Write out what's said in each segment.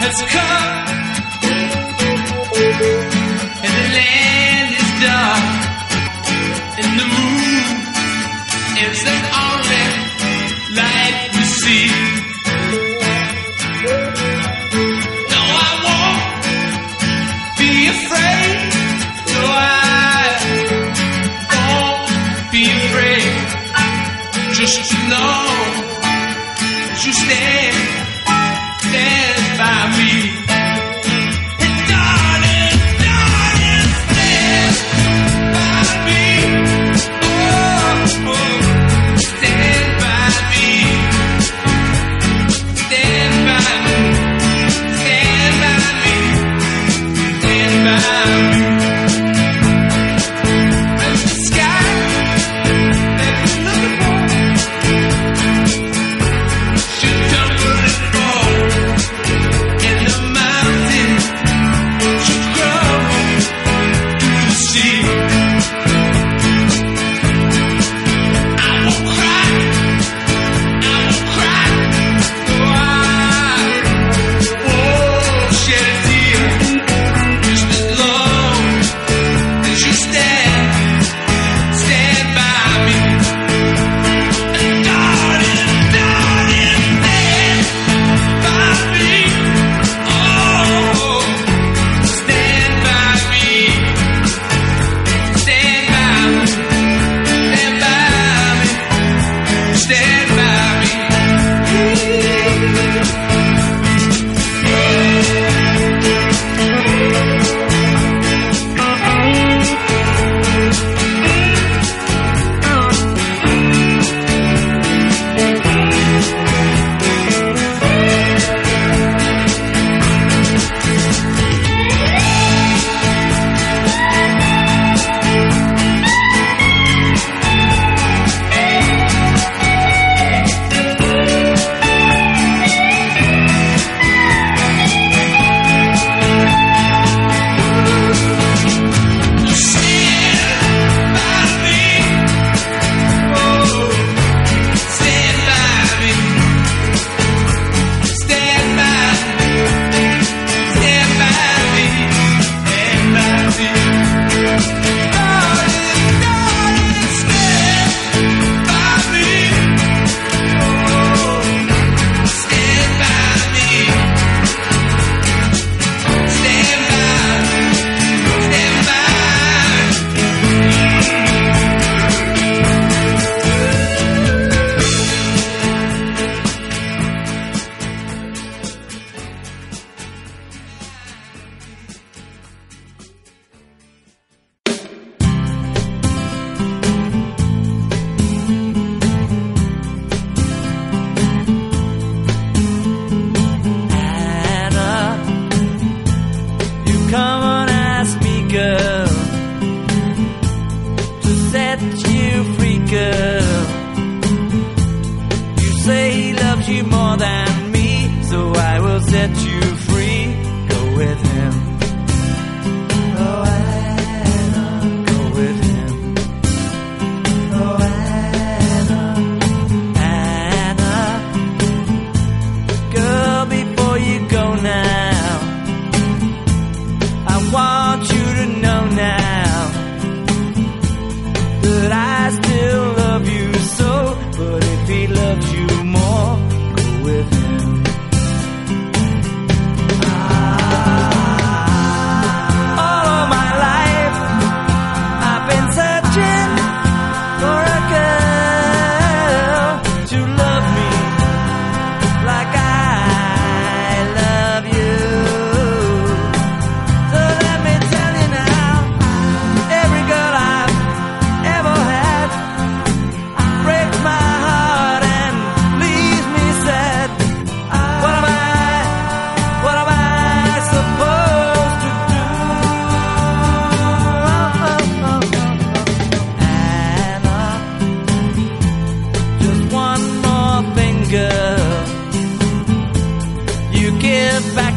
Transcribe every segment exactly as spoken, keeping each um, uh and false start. Has come, and the land is dark, and the moon is the only light we see. No, I won't be afraid. No, I won't be afraid. Just to know that you stand, stand. By me. Just tell me.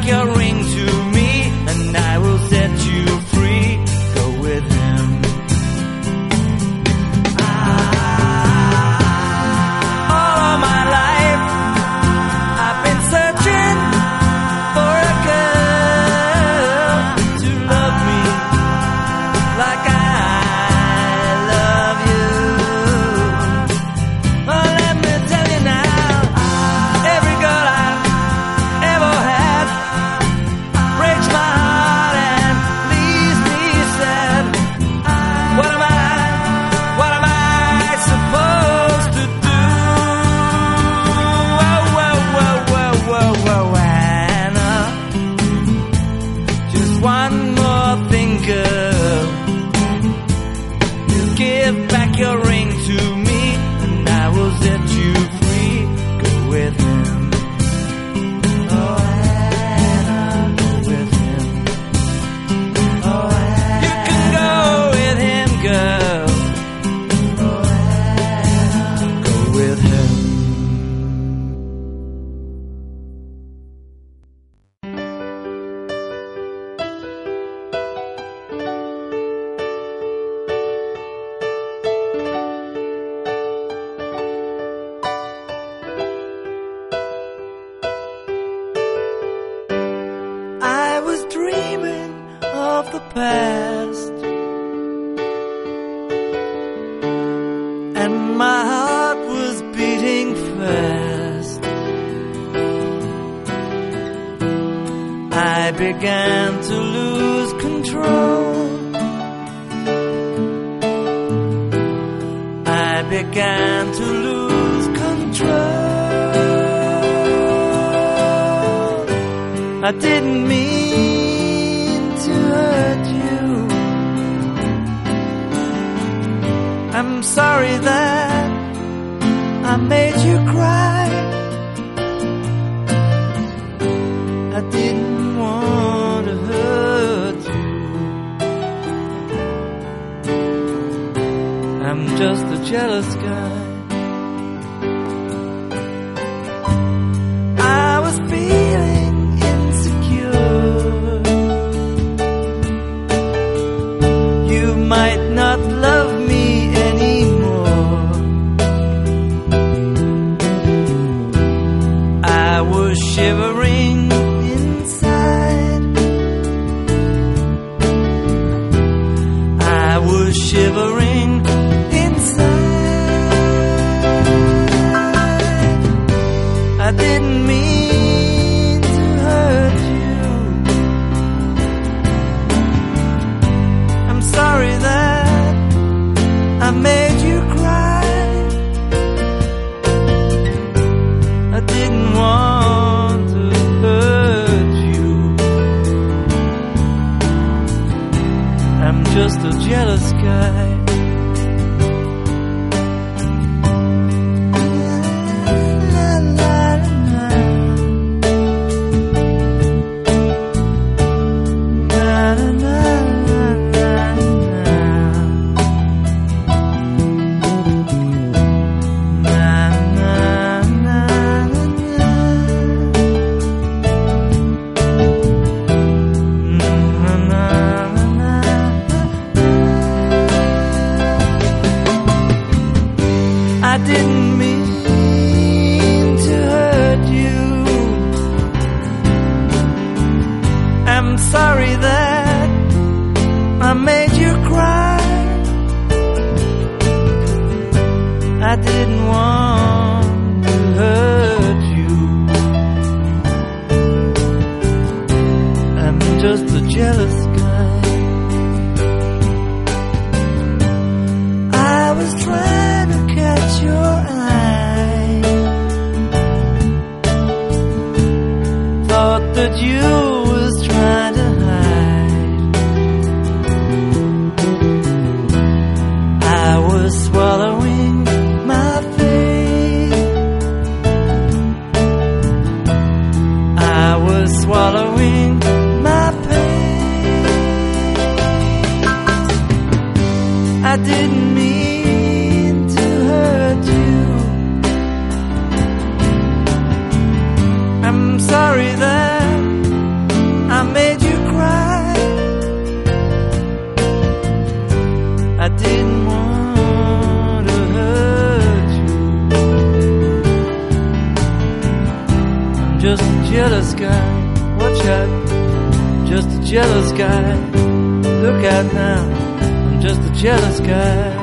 take your ring to me, and I will set you free. Go with him. Ah, all of my life I've been searching for a girl to love me like I love you. But let me tell you now, every girl I've ever had breaks my heart and leaves me sad. What am I, what am I supposed to do? Whoa, whoa, whoa, whoa, whoa, whoa, Anna. Just one more thing, girl. Give back your ring to me, and I will set you free. Go with him. Oh, Anna, go with him. Oh, Anna, you can go with him, girl. Oh, Anna, go with I was dreaming of the past, and my heart was beating fast. I began to lose control. I began to lose control. I didn't mean to hurt you. I'm sorry that I made you cry. I didn't want to hurt you. I'm just a jealous guy. I was feeling insecure. You might not love me anymore. I was shivering inside. I was shivering inside. I didn't mean to hurt you. I'm sorry that I made you cry. I didn't want to hurt you. I'm just a jealous guy. La, la, la, la. La, la, la, la, la. Na, na, na, na, na. Na, na, na, na. I didn't mean to hurt you. I'm sorry that I made you cry. I didn't want to hurt you. I'm just a jealous guy. I was trying to catch your eye. Thought that you was trying to hide. I was swallowing my pain. I was swallowing my pain. I didn't mean to hurt you. I'm sorry that just a jealous guy. Watch out, just a jealous guy. Look out now, I'm just a jealous guy.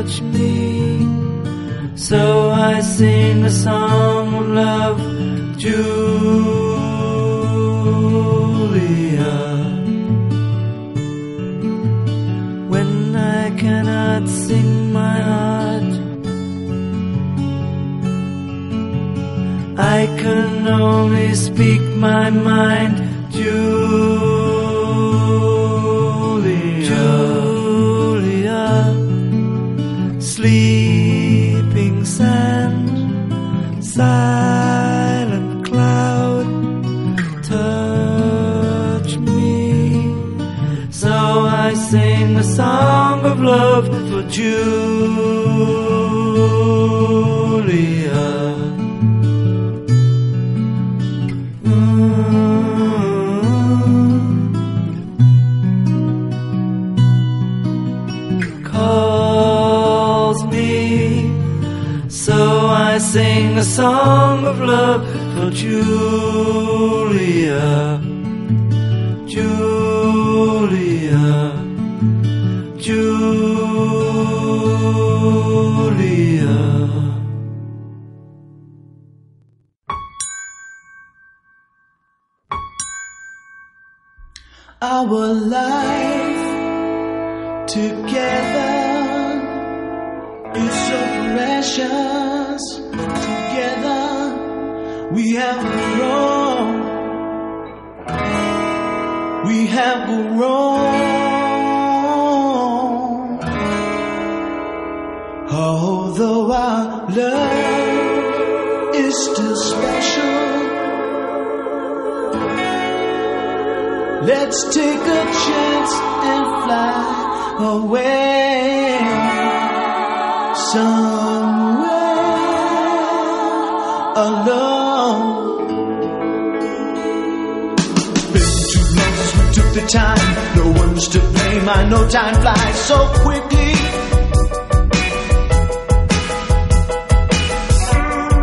Touch me. sing a song of love, Julia. When I cannot sing my heart, I can only speak my mind, Julia. Julia, sleeping sand, silent cloud, touch me. So I sing a song of love for Julia. So I sing a song of love for Julia, Julia, Julia. Our life together is so precious. Together we have grown, we have grown. Although our love is still special, let's take a chance and fly away somewhere alone. Been too long since we took the time. No one's to blame. I know time flies so quickly,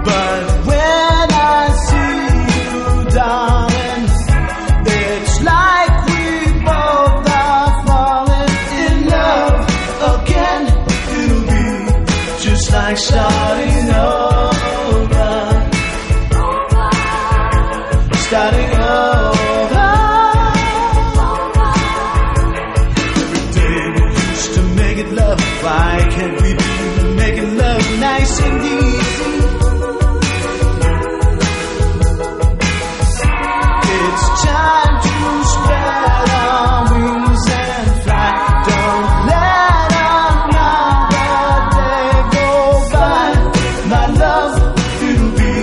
but when I see you, darling, it's like we both are falling in love again. It'll be just like starting over, starting over. Every day we used to make it love. Why can't we be making love nice and easy? It's time to spread our wings and fly. Don't let another day go by. My love, it'll be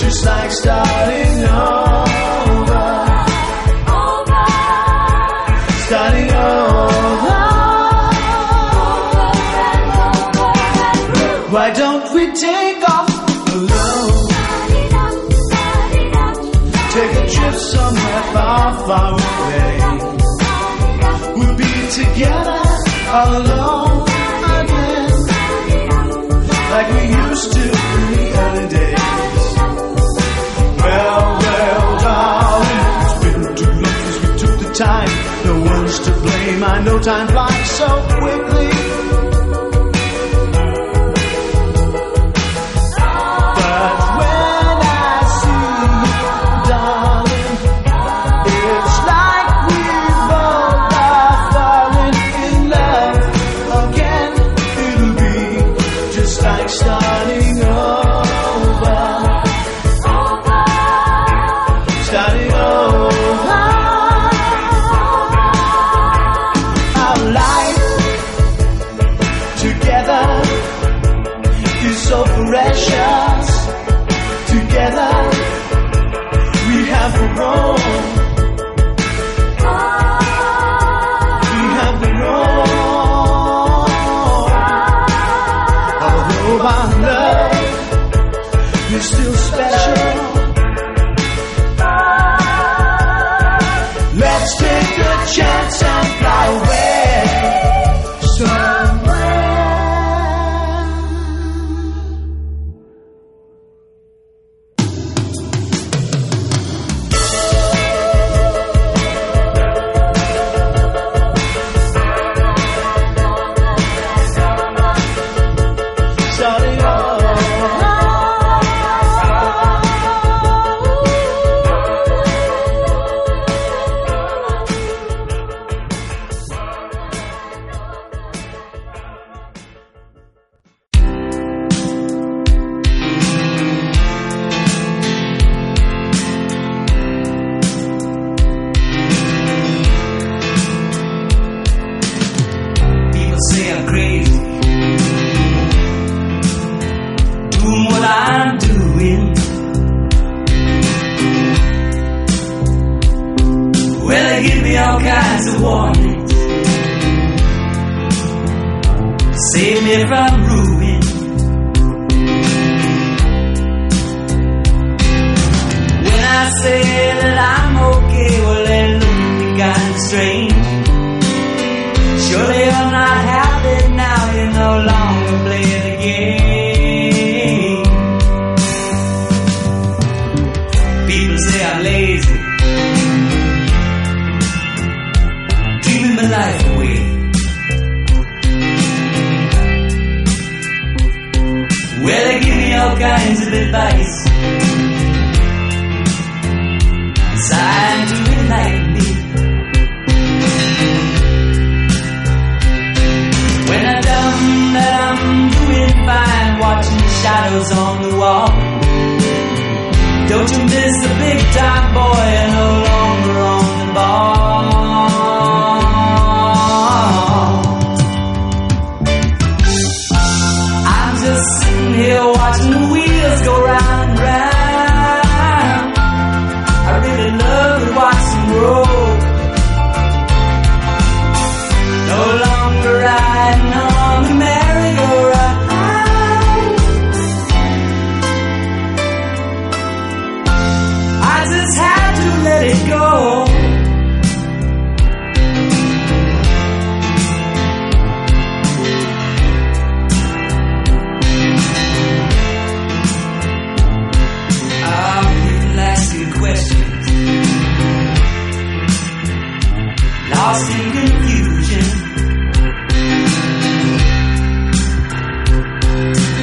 just like starting over, starting over. Why don't we take off alone? Take a trip somewhere far, far away. We'll be together all alone again, like we used to in the early days. Well, well, darling, it's been too long since we took the time. No one's to blame. I know time flies so quickly, but when I see you, darling, it's like we both are falling in love again. It'll be just like starting over, starting over. Our life warning. Save me from ruin. When I say that I'm okay, well then look at me kind of strange. Surely I'm not happy now, you're no longer playing the game. People say I'm lazy, dreaming my life away. Well, they give me all kinds of advice, trying to enlighten me. When I tell them that I'm doing fine, watching the shadows on the wall, don't you miss the big time boy, no longer on the ball. Here watching the wheels go round and round. I really love to watch them roll. No longer riding on the merry-go-round. I just had to let it go. Questions, lost in confusion.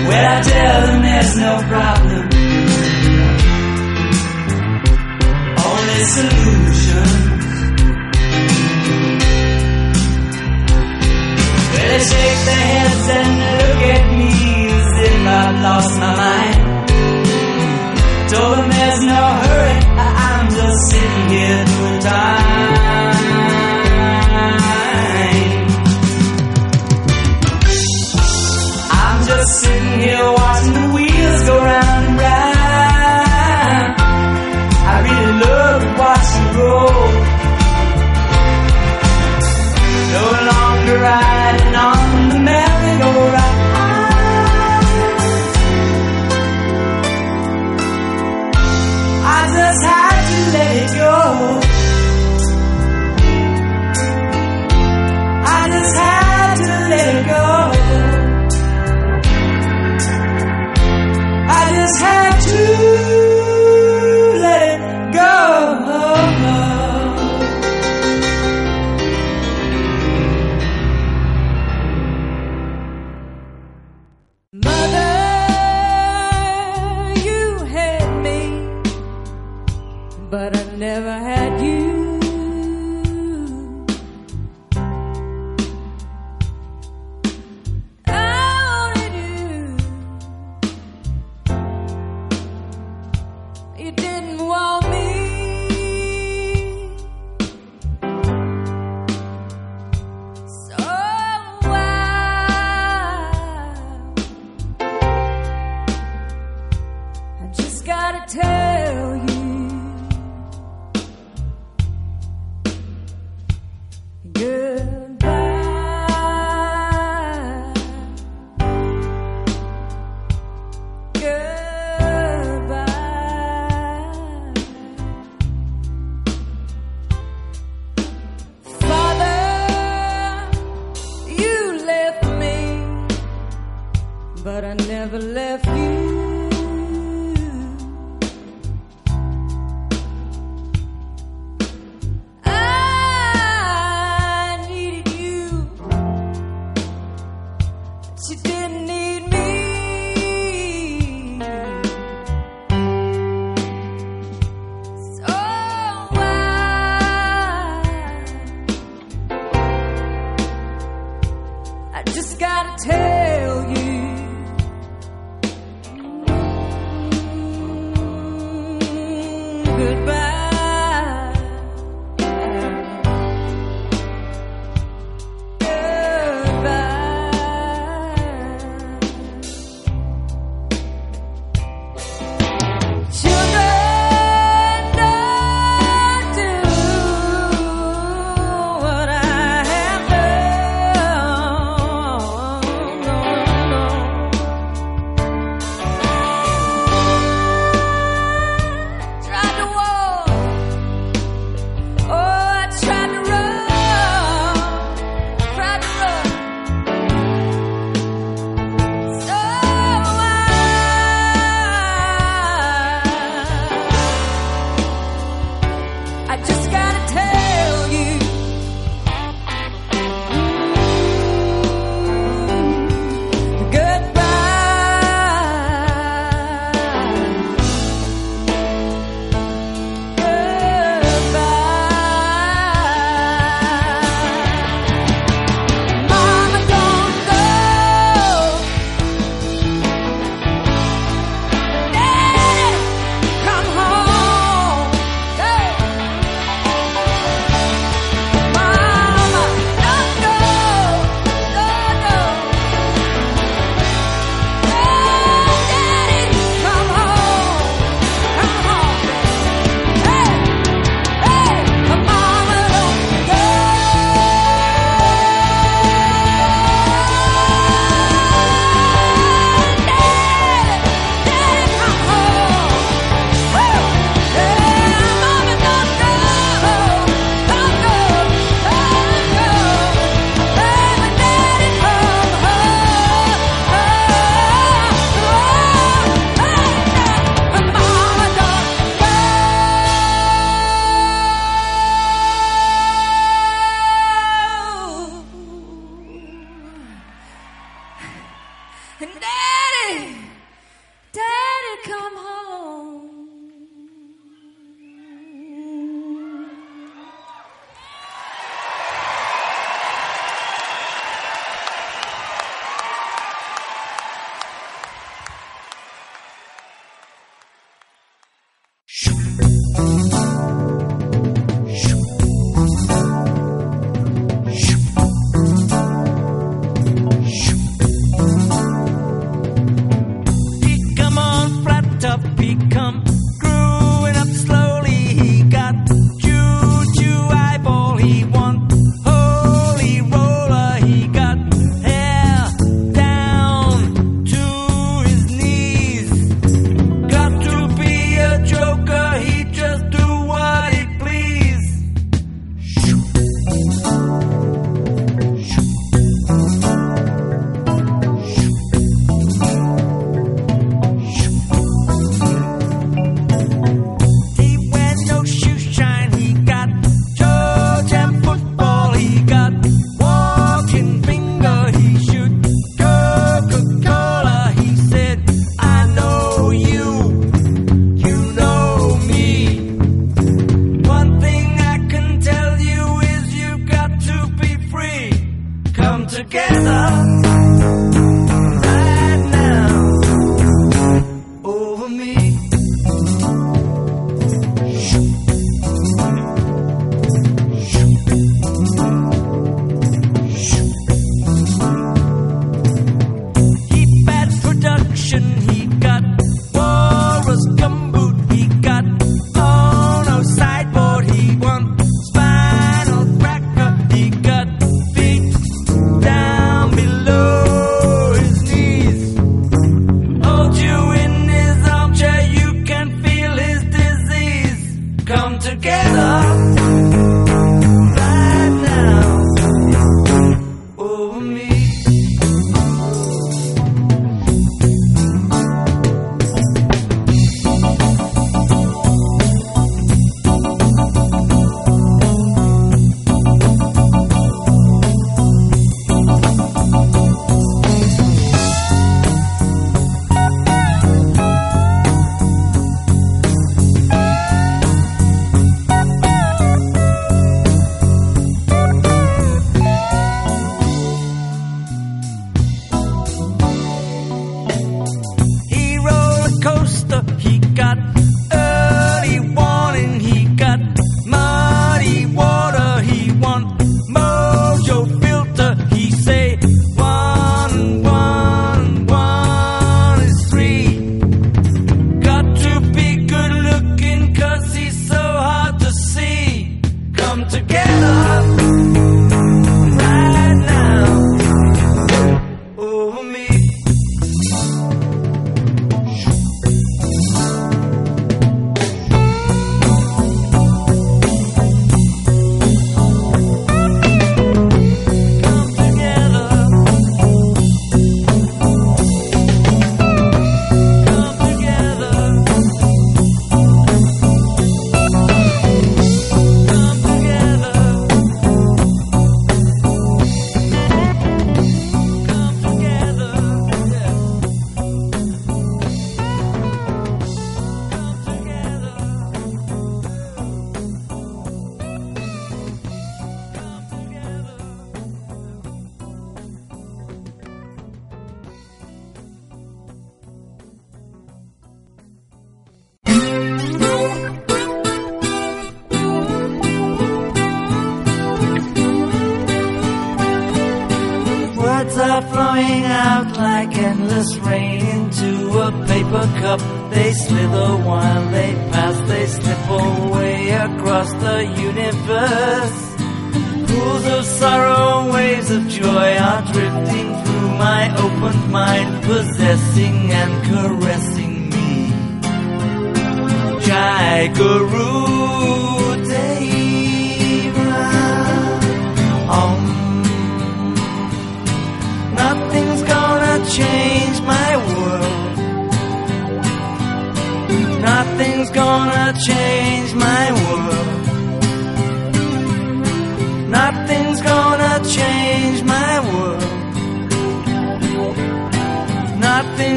Well, I tell them there's no problem, only solutions. Well, they shake their heads and look at me as if I've lost my mind. Told them there's no hurry, I'm just sitting here doing time. I'm just sitting here watching the wheels go round and round. I really love to watch them roll. No longer riding on the merry-go-round. Just had to let it go. I just had to let it go. I just had to let it go. Mother, but I never had you. I wanted you. You didn't want me. So why? I just gotta tell you. But I never left you. I needed you, but you didn't need me. So why? I just gotta tell you. And Daddy, Daddy, come home.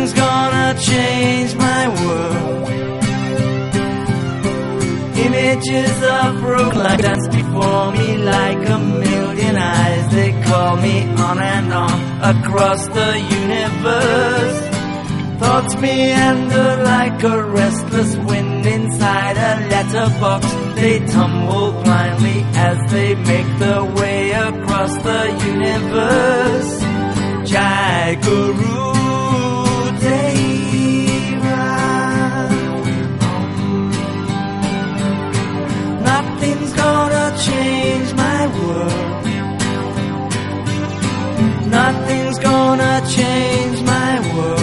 Nothing's gonna change my world. Images of broken lights dance before me like a million eyes. They call me on and on across the universe. Thoughts meander like a restless wind inside a letterbox. They tumble blindly as they make their way across the universe. Jai Guru Deva. Nothing's gonna change my world. Nothing's gonna change my world.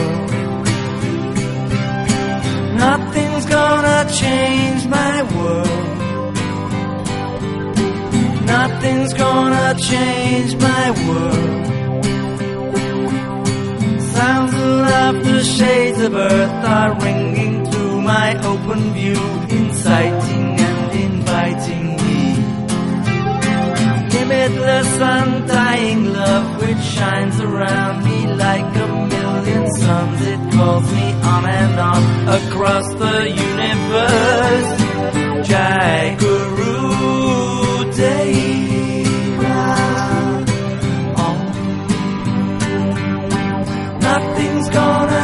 Nothing's gonna change my world. Nothing's gonna change my world. Sounds of laughter, shades of earth are ringing through my open view, inciting and inviting me. Limitless, undying love which shines around me like a million suns. It calls me on and on across the universe. Jai Guru Deva. Nothing's gonna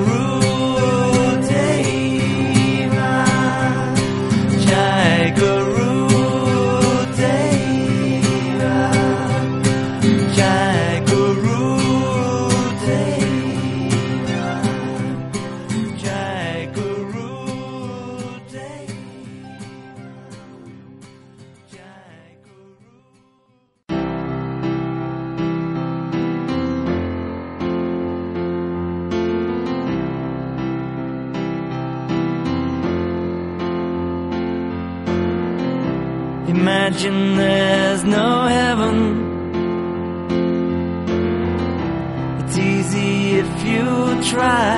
Imagine there's no heaven. It's easy if you try.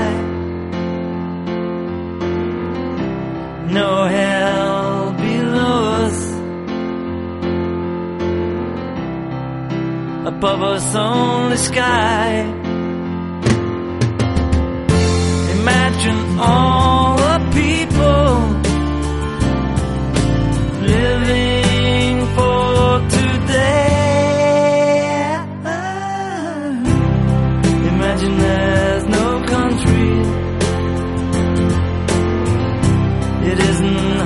No hell below us. Above us only sky. Imagine all the people living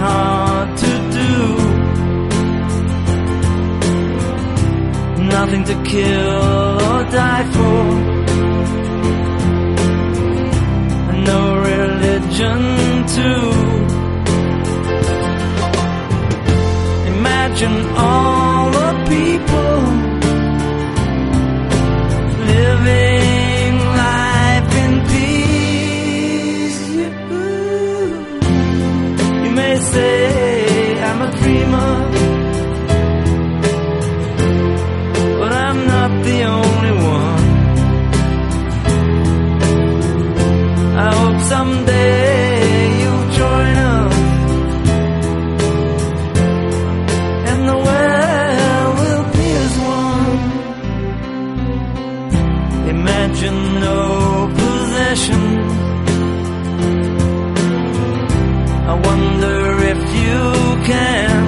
hard to do. Nothing to kill or die for. And no religion too. Imagine all the people living life in peace. You may say I'm a dreamer, but I'm not the only one. I hope someday you'll join us, and the world will be as one. Imagine no possessions. I wonder if you can.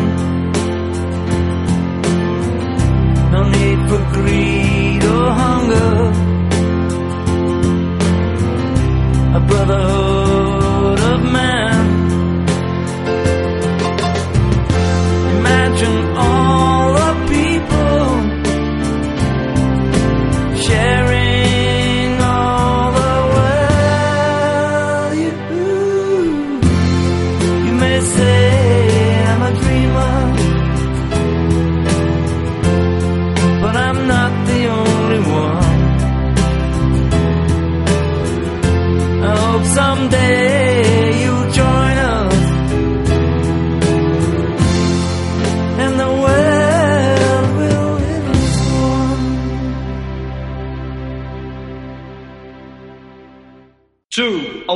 two, a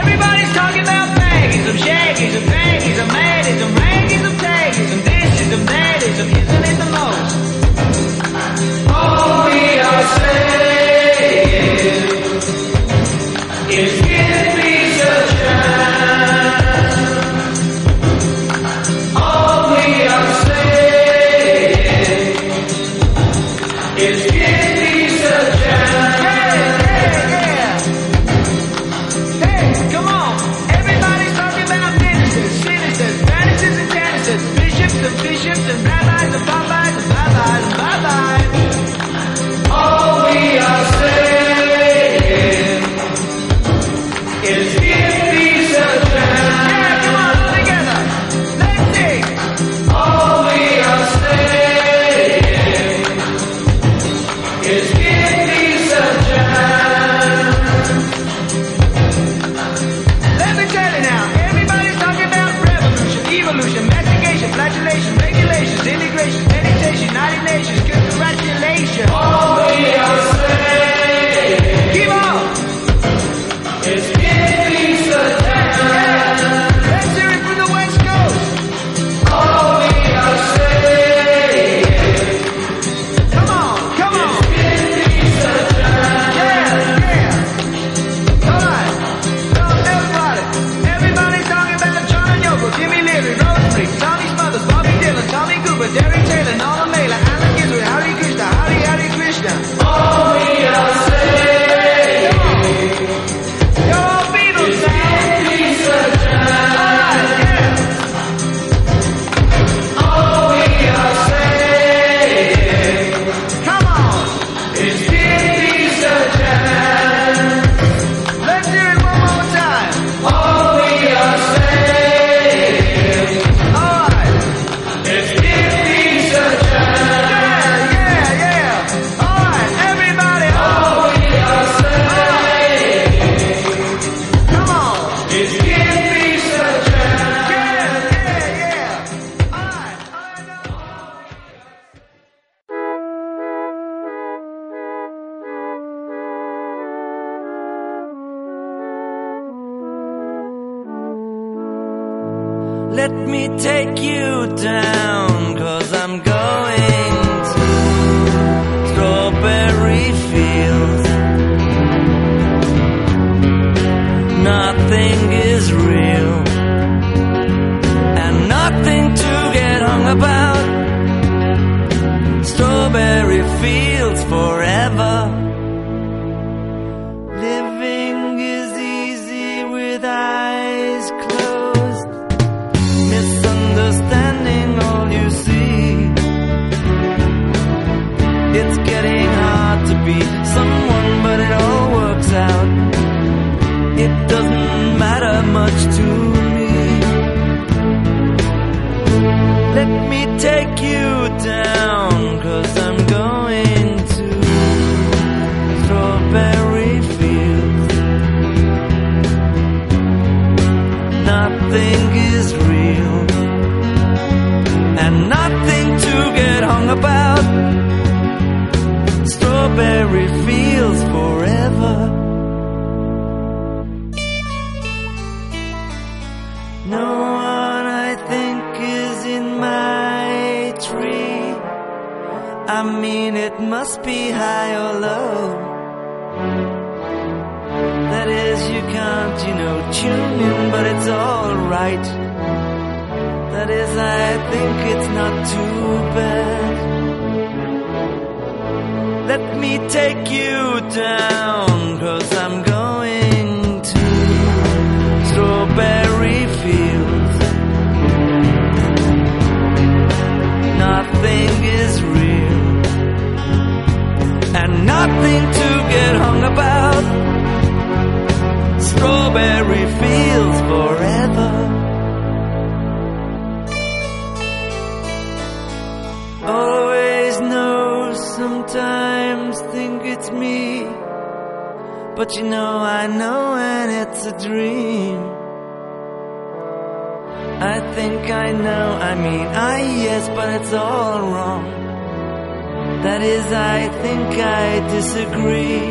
Everybody's talking about baggies, some shaggies, some baggies, some maddies, some raggies, some taggies, some dishes, some daddies, some isn't it the most? All we are saying is give me such time. All we are saying is give me such time. Hey, yeah, yeah. Hey, come on. Everybody's talking about ministers, sinisters, vanishes and dancers, bishops and bishops and rabbis and Popeyes and rabbis and rabbis. I think I know, I mean, ah yes, but it's all wrong. That is, I think I disagree.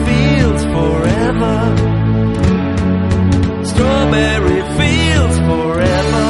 fields forever. Strawberry fields forever.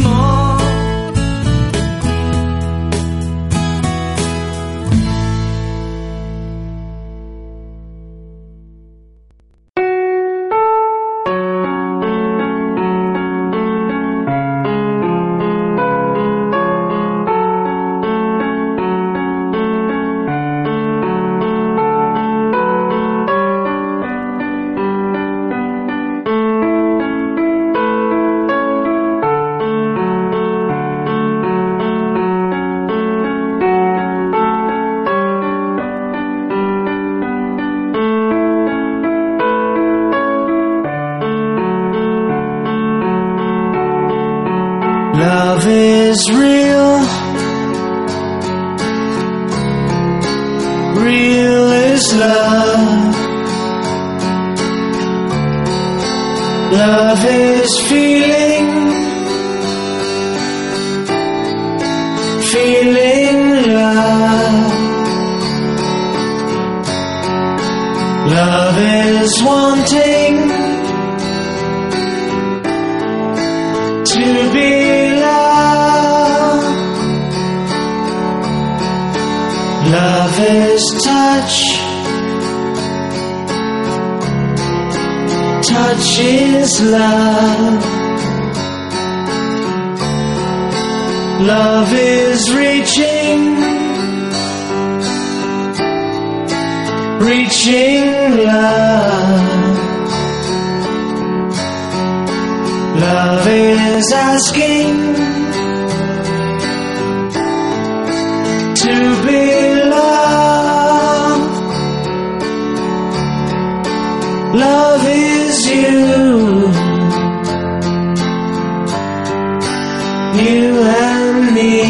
more. Love is real, real is love. Love is feeling, is wanting to be loved. Love is touch. Touch is love. Love is reaching. Reaching love. Love is asking to be loved. Love is you, you and me.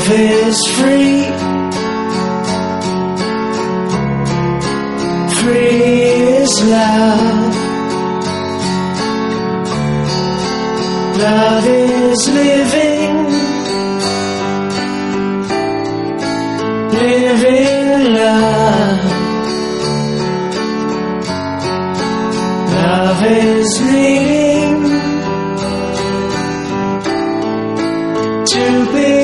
Love is free, free is love. Love is living, living love. Love is needing to be.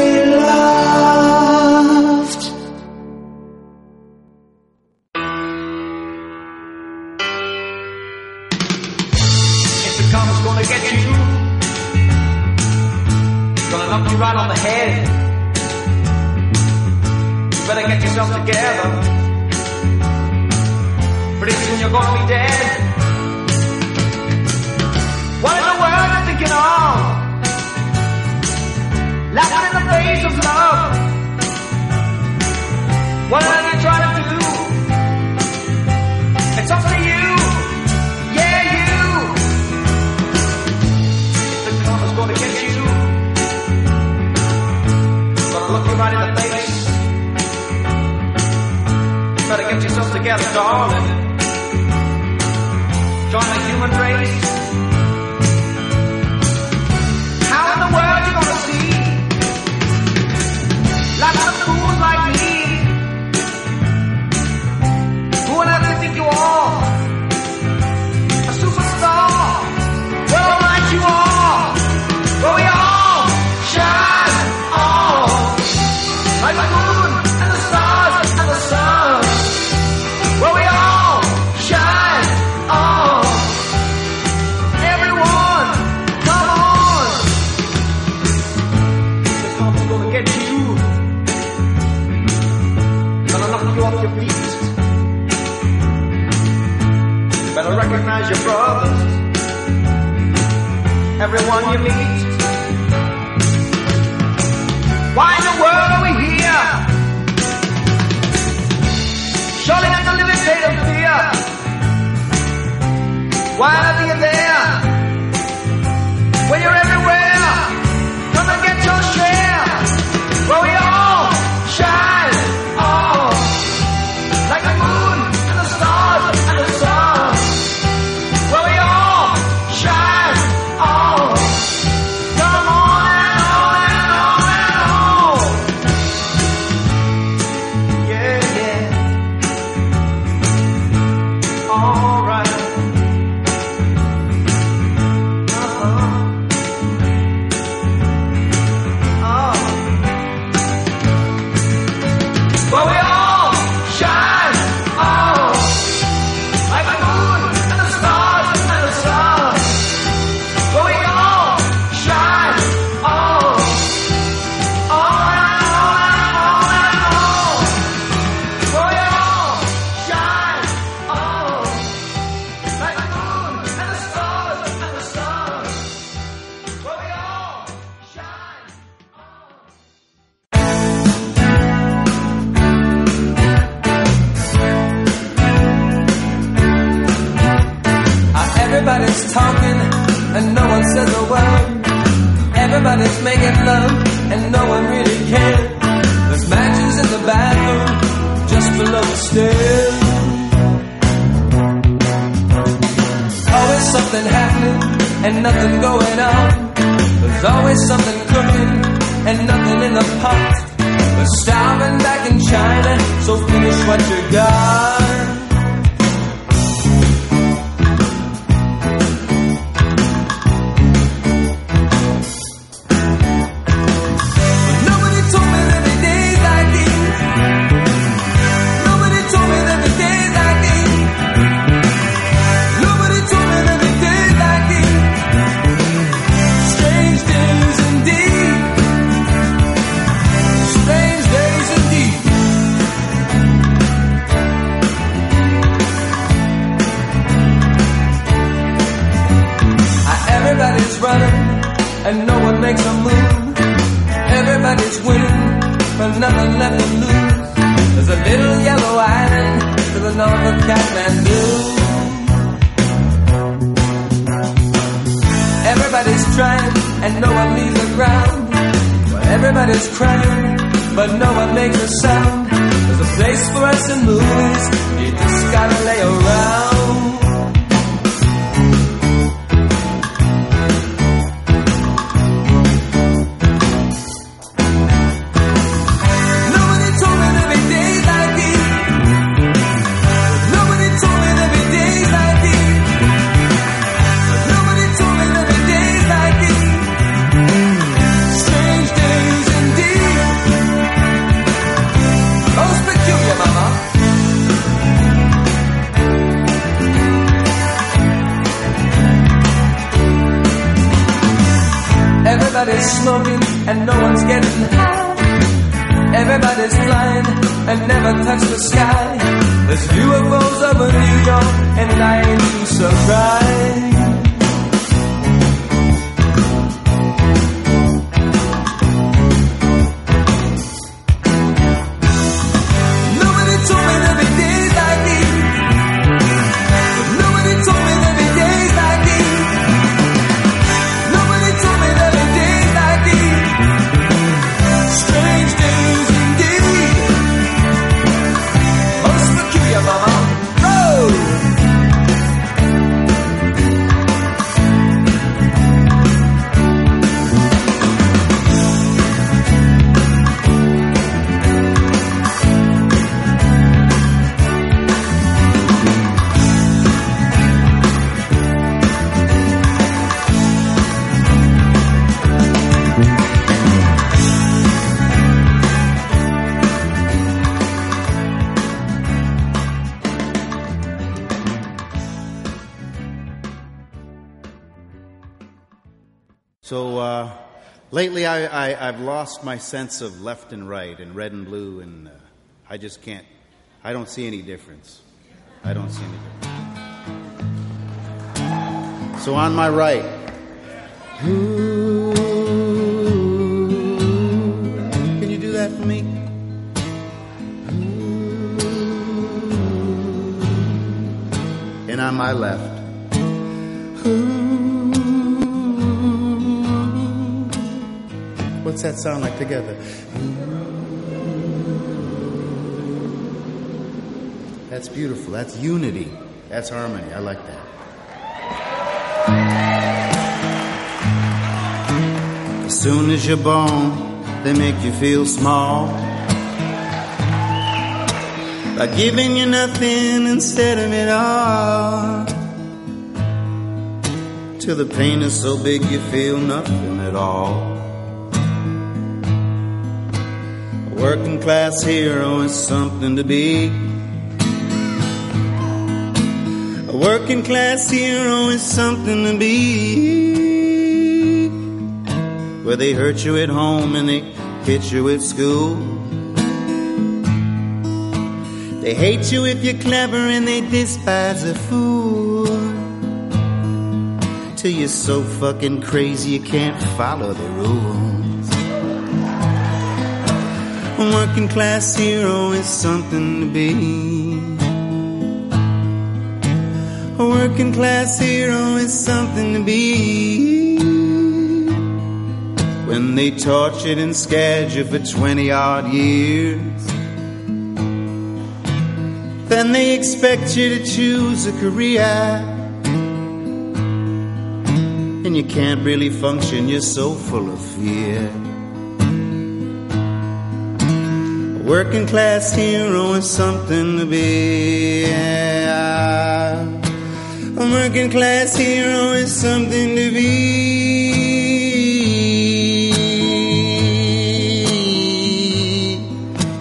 Together, pretty soon you're gonna be dead. What in the world are you thinking of? Laughing in the face of love. What are you trying to do? It's up to you, yeah you. The karma's gonna get you. Gonna look you right in the face. Gotta get yourself together, darling. Join the human race. How in the world you gonna see lots of fools like me? Who on earth do you think you are? A superstar. Well, all right, you are. Well, we all shine on like the moon and the stars and the sun. Well, we all shine on. Everyone, come on. The karma's gonna get you. Gonna knock you off your feet. You better recognize your brothers. Everyone you meet. Why in the world are we here? Surely that's a living state of fear. Why not be there? When you're everywhere, come and get your share. Well, we all shine on like the moon and the stars and the sun. Well, we all shine on. Come on and on and on and on. Yeah, yeah. Alright. Uh-huh. Oh. Well, we all shine on like the moon and the stars and the sun. Well, we all shine on, on and on and on and on. Well, we all shine on. Like the moon and the stars and the sun. Well, we all shine on. Uh, Everybody's talking and no one says a word. Everybody's making love and no one really cares. There's matches in the bathroom just below the stairs. something happening and nothing going on. There's always something cooking and nothing in the pot. We're starving back in China, so finish what you got. And no one makes a move. Everybody's winning, but nothing left to lose. There's a little yellow island to the north of Kathmandu. Everybody's trying, and no one leaves the ground. Everybody's crying, but no one makes a sound. There's a place for us in movies. You just gotta lay around. Everybody's smoking and no one's getting high. Everybody's flying and never touch the sky. There's U F Os over New York and I ain't too surprised. So uh, lately I, I, I've lost my sense of left and right and red and blue, and uh, I just can't, I don't see any difference. I don't see any difference. So on my right. Ooh, can you do that for me? Ooh, and on my left. Ooh. What's that sound like together? That's beautiful. That's unity. That's harmony. I like that. As soon as you're born, they make you feel small by giving you nothing instead of it all. Till the pain is so big you feel nothing at all. Working class hero is something to be. A working class hero is something to be. Where they hurt you at home and they hit you at school. They hate you if you're clever and they despise a fool. Till you're so fucking crazy you can't follow the rules. A working class hero is something to be. A working class hero is something to be. When they tortured and scared you for twenty odd years, then they expect you to choose a career. and you can't really function, you're so full of fear. A working class hero is something to be. Yeah. A working class hero is something to be.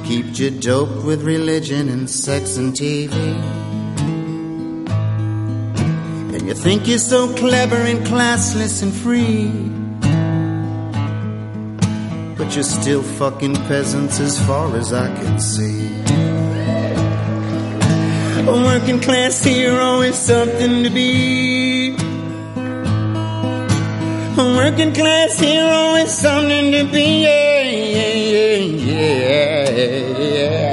Keep your dope with religion and sex and T V. You think you're so clever and classless and free, but you're still fucking peasants as far as I can see. A working class hero is something to be. A working class hero is something to be. Yeah, yeah, yeah, yeah, yeah, yeah.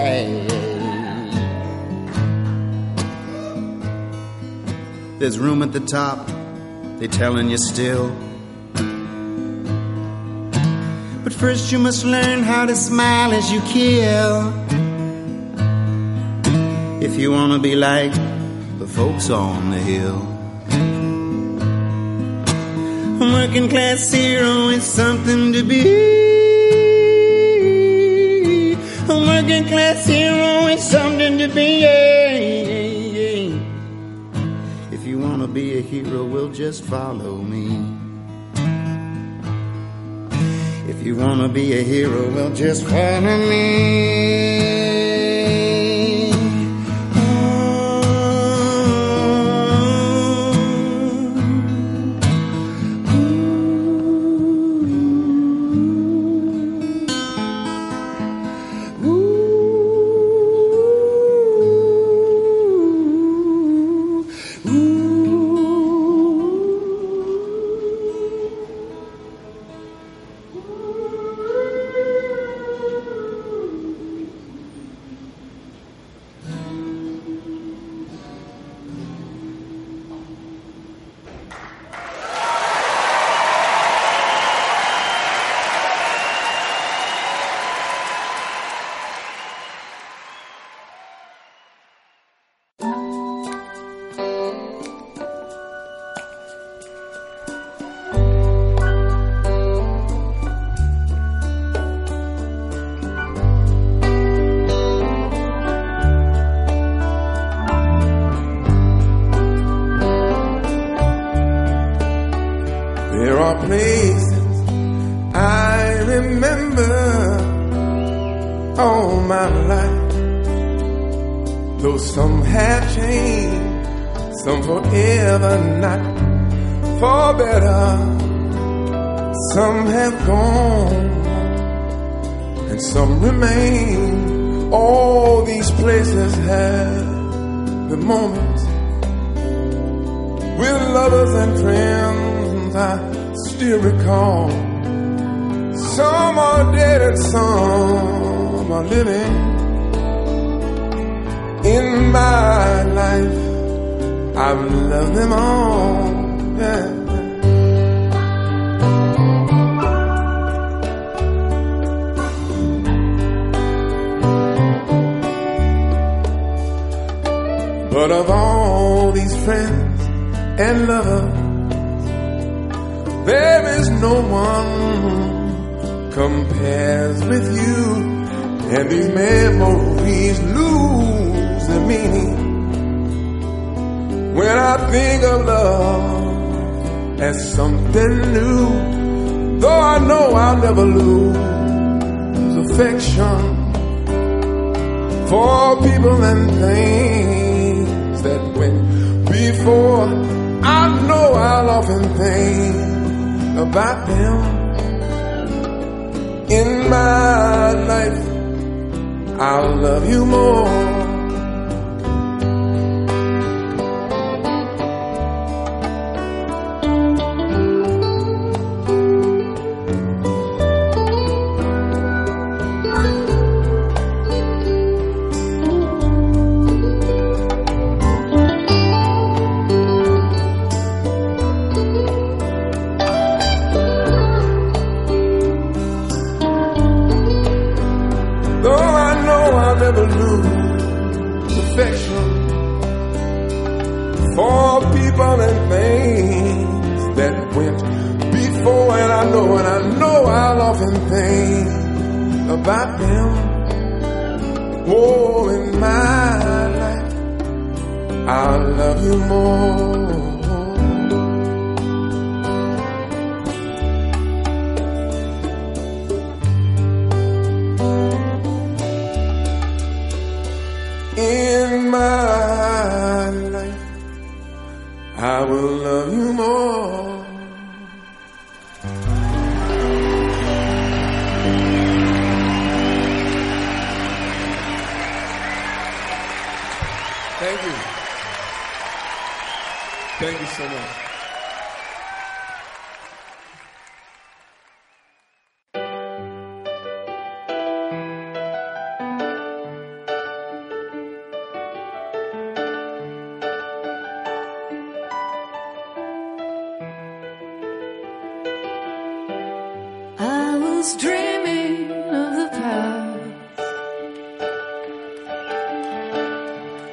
There's room at the top, they telling you still. But first you must learn how to smile as you kill, if you wanna be like the folks on the hill. A working class hero is something to be. A working class hero is something to be. Be a hero, will just follow me. If you wanna be a hero, well, just follow me. Oh. Ooh. Ooh. Ooh. Ooh. Affection for people and things that went before, and I know, and I know I'll often think about them. Oh, in my life, I'll love you more. In my life, I will love you more. Thank you. Thank you so much. Dreaming of the past,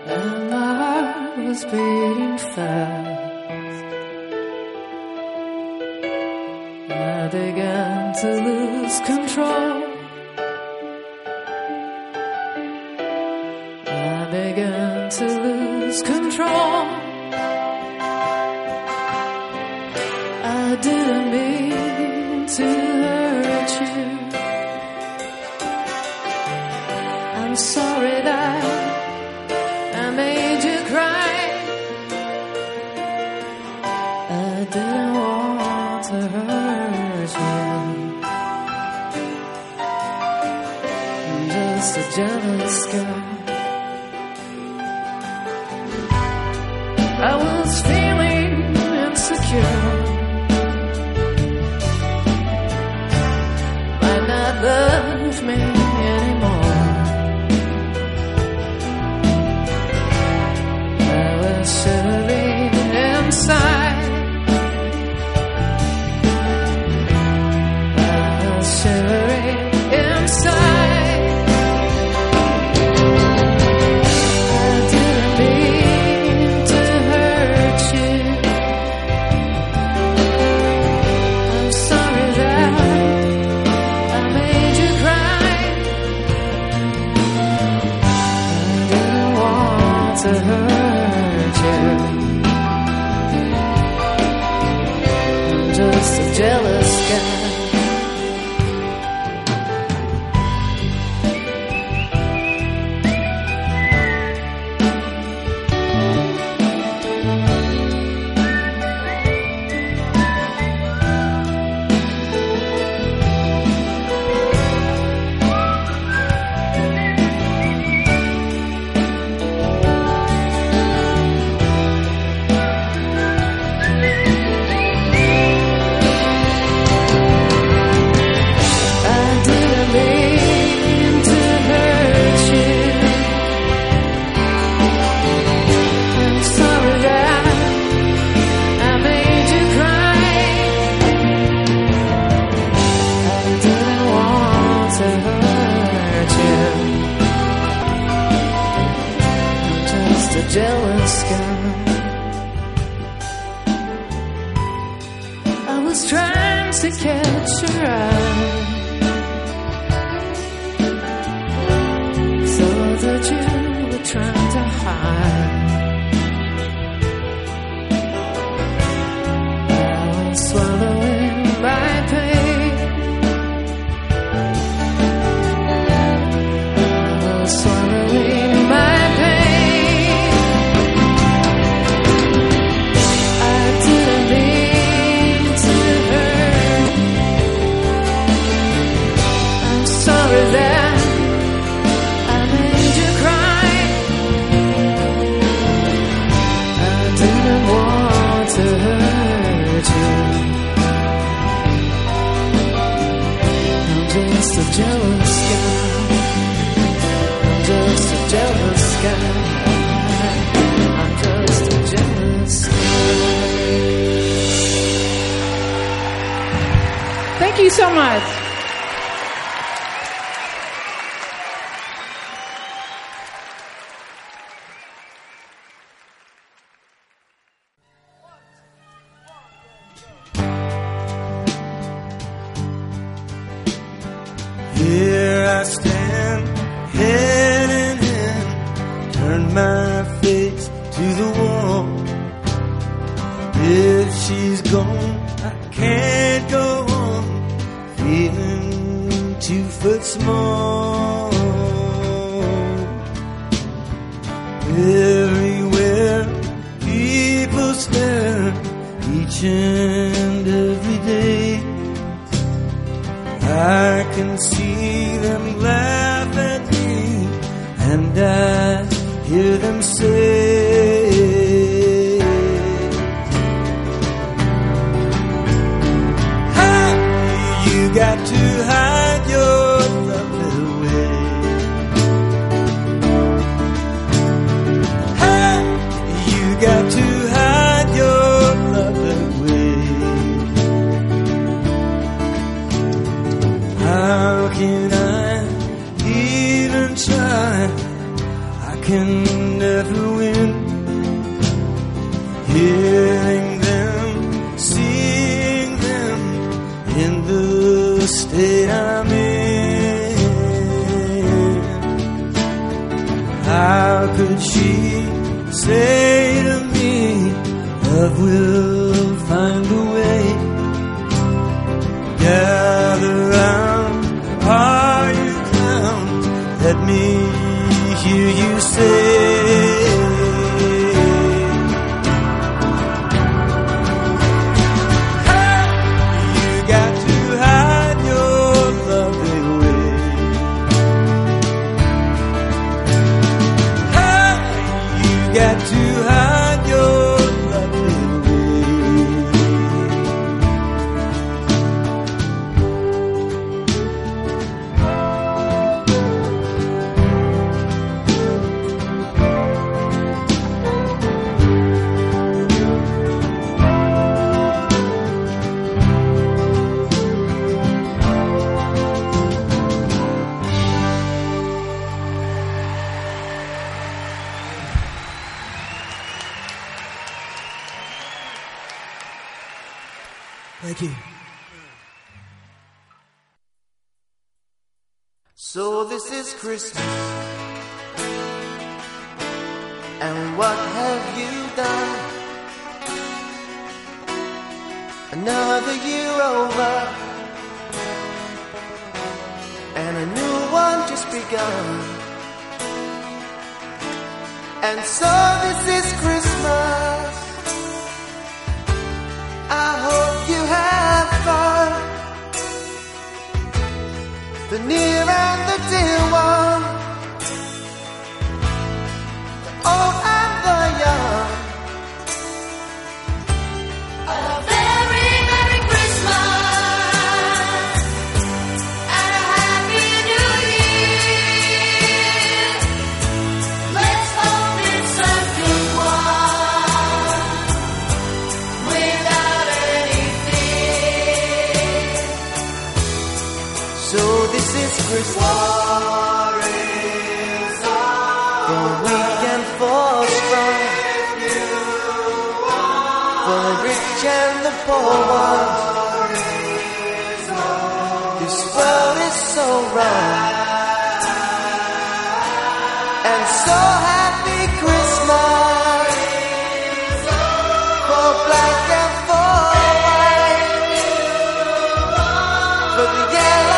and my heart was beating fast. I began to lose control. I began to lose control. I didn't mean to. Sorry that I made you cry. I didn't want to hurt you. I'm just a jealous girl. I was feeling insecure. Might not love me. Shivering inside, I was shivering inside. I didn't mean to hurt you. I'm sorry that I made you cry. I didn't want to hurt you. Just a jealous guy. Jealous girl. I was trying to catch your eye, so that you were trying to hide. I was swallowing my pain. I was swallowing. Just a jealous guy. I'm just a jealous guy. I'm just a jealous guy. Thank you so much. One, two, one, go, go. I stand, head in hand, turn my face to the wall. If she's gone, I can't go on, feeling two foot small. Everywhere people stare, each and every day. I can see them laugh at me, and I hear them say, "How you got to hide your lovely way? How you got to hide your lovely way? How can I even try? Can never win." Hearing them, seeing them in the state I'm in, how could she say to me, "Love will find a way"? Gather round, are you clowns? Let me hear you say, "How you got to hide your lovely way? How you got to hide your lovely Christmas, and what have you done? Another year over, and a new one just begun. And so this is Christmas, I hope you have fun. The near and the dear one, the old and the young. A very Merry Christmas and a Happy New Year. Let's hope it's a good one without any fear. So Christmas. War is over. For weak and for strong, for the rich and the poor ones. This world is so wrong. And so happy Christmas, for black and for white, for the yellow.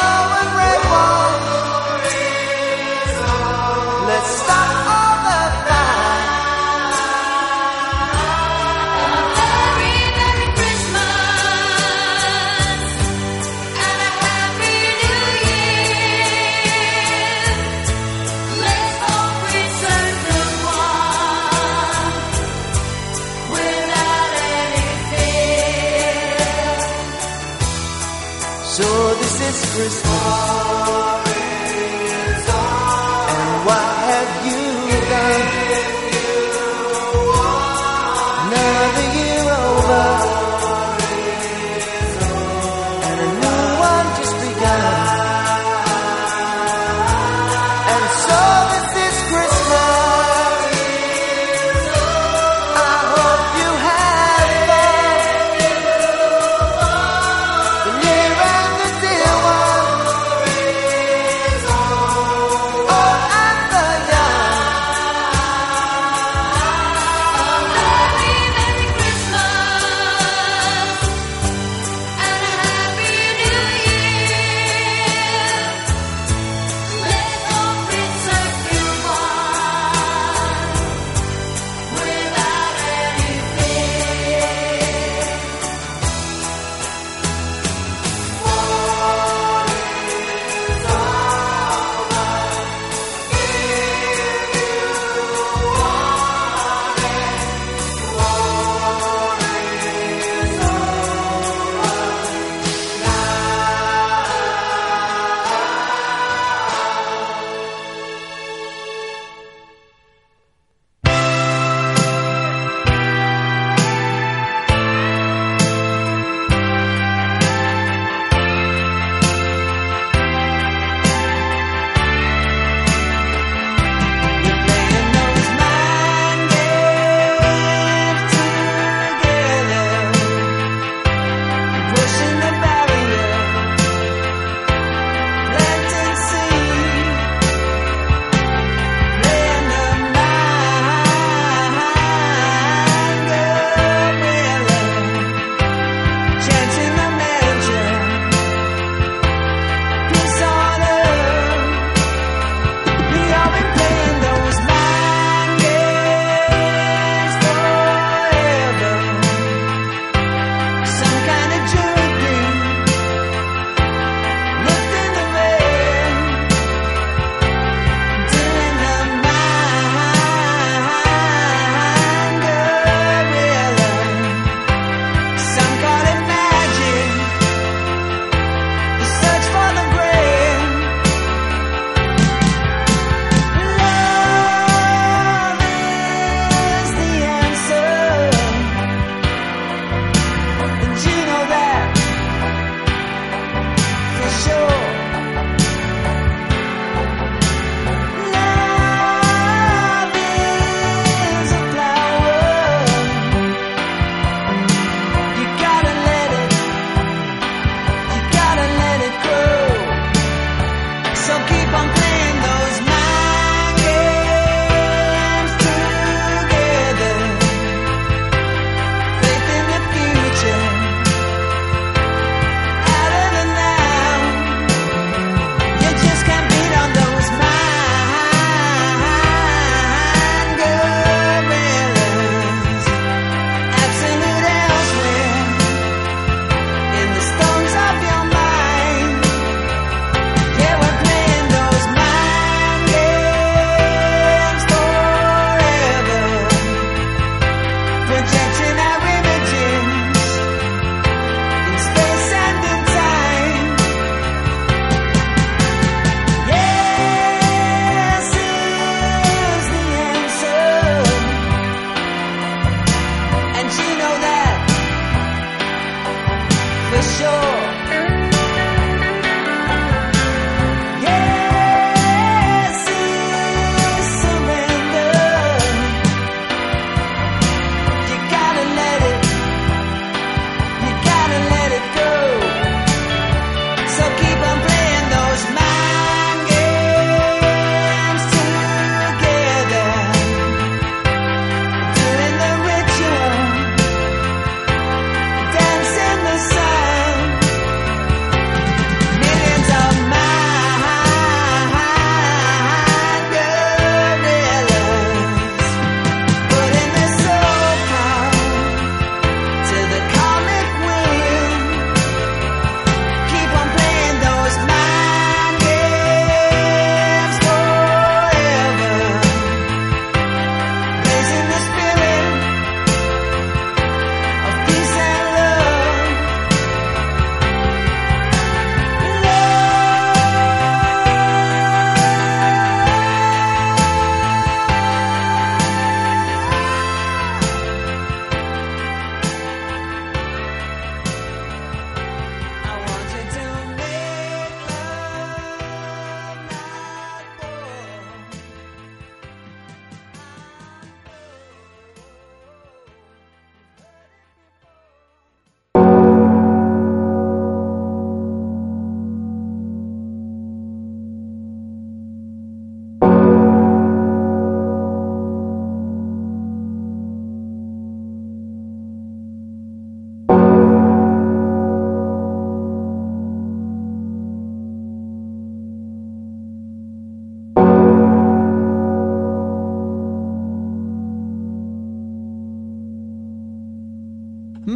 ¿Te